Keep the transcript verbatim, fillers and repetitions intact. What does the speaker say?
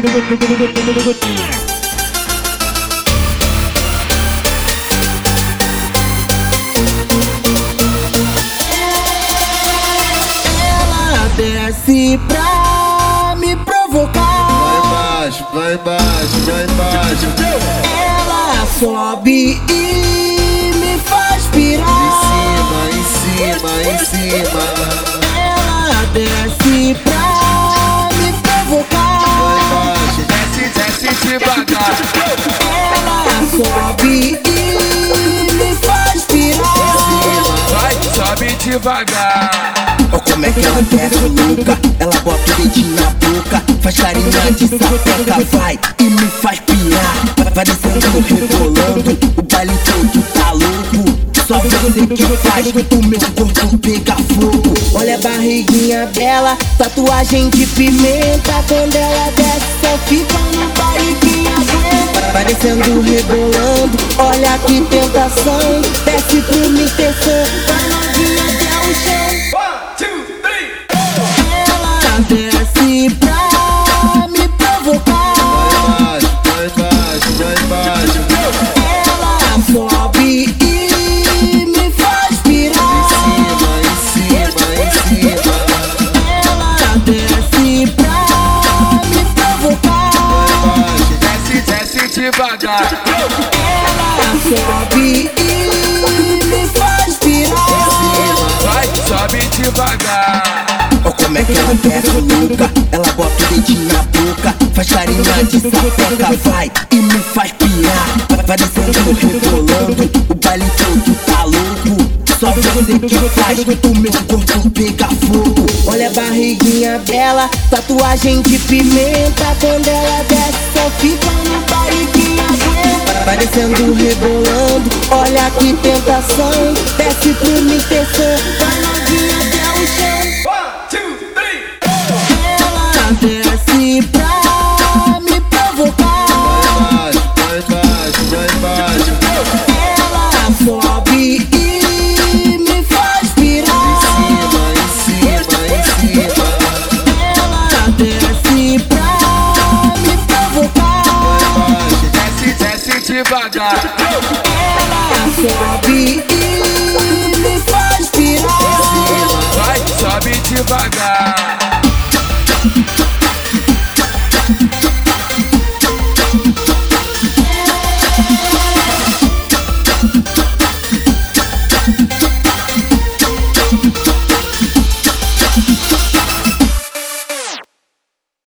good. Desce pra me provocar. Vai baixo, vai baixo, vai baixo. Ela sobe e me faz pirar. Em cima, em cima, em cima. Ela desce pra me provocar. Vai baixo, desce, desce devagar. Ela sobe e me faz pirar. Em cima, vai, sobe devagar. Olha como é que ela desce louca, ela bota o dedinho na boca, faz carinha de sapeca, vai e me faz pirar. Vai descendo, rebolando, o baile todo tá louco. Só você que faz o meu corpo pegar fogo. Olha a barriguinha dela, tatuagem de pimenta. Quando ela desce, só fica no barriguinha dela. Vai descendo, rebolando, olha que tentação. Desce por mim, terção, vai novinha até o chão. Desce pra me provocar. Vai baixo, vai baixo, vai baixo. Ela sobe e me faz pirar. Em cima, em cima, em cima. Ela desce pra me provocar. Vai baixo, desce, desce devagar. Ela sobe e me faz pirar. Em cima, vai, sobe devagar. Olha como é que ela desce louca, ela bota o dedinho na boca, faz carinha de sapeca, vai e me faz pirar. Vai descendo, rebolando, o baile todo tá louco. Só você que faz o meu corpo pegar fogo. Olha a barriguinha dela, tatuagem de pimenta. Quando ela desce, só fica no barriguinha dela. Vai descendo, rebolando, olha que tentação. Desce por mim, terção, vai novinha até o chão. Desce pra me provocar. Vai baixo, vai baixo, vai baixo. Ela sobe e me faz pirar. Em cima, em cima, em cima. Ela desce pra me provocar. Vai baixo, desce, desce devagar. Ela sobe e me faz pirar. Vai, sobe devagar. We'll be right back.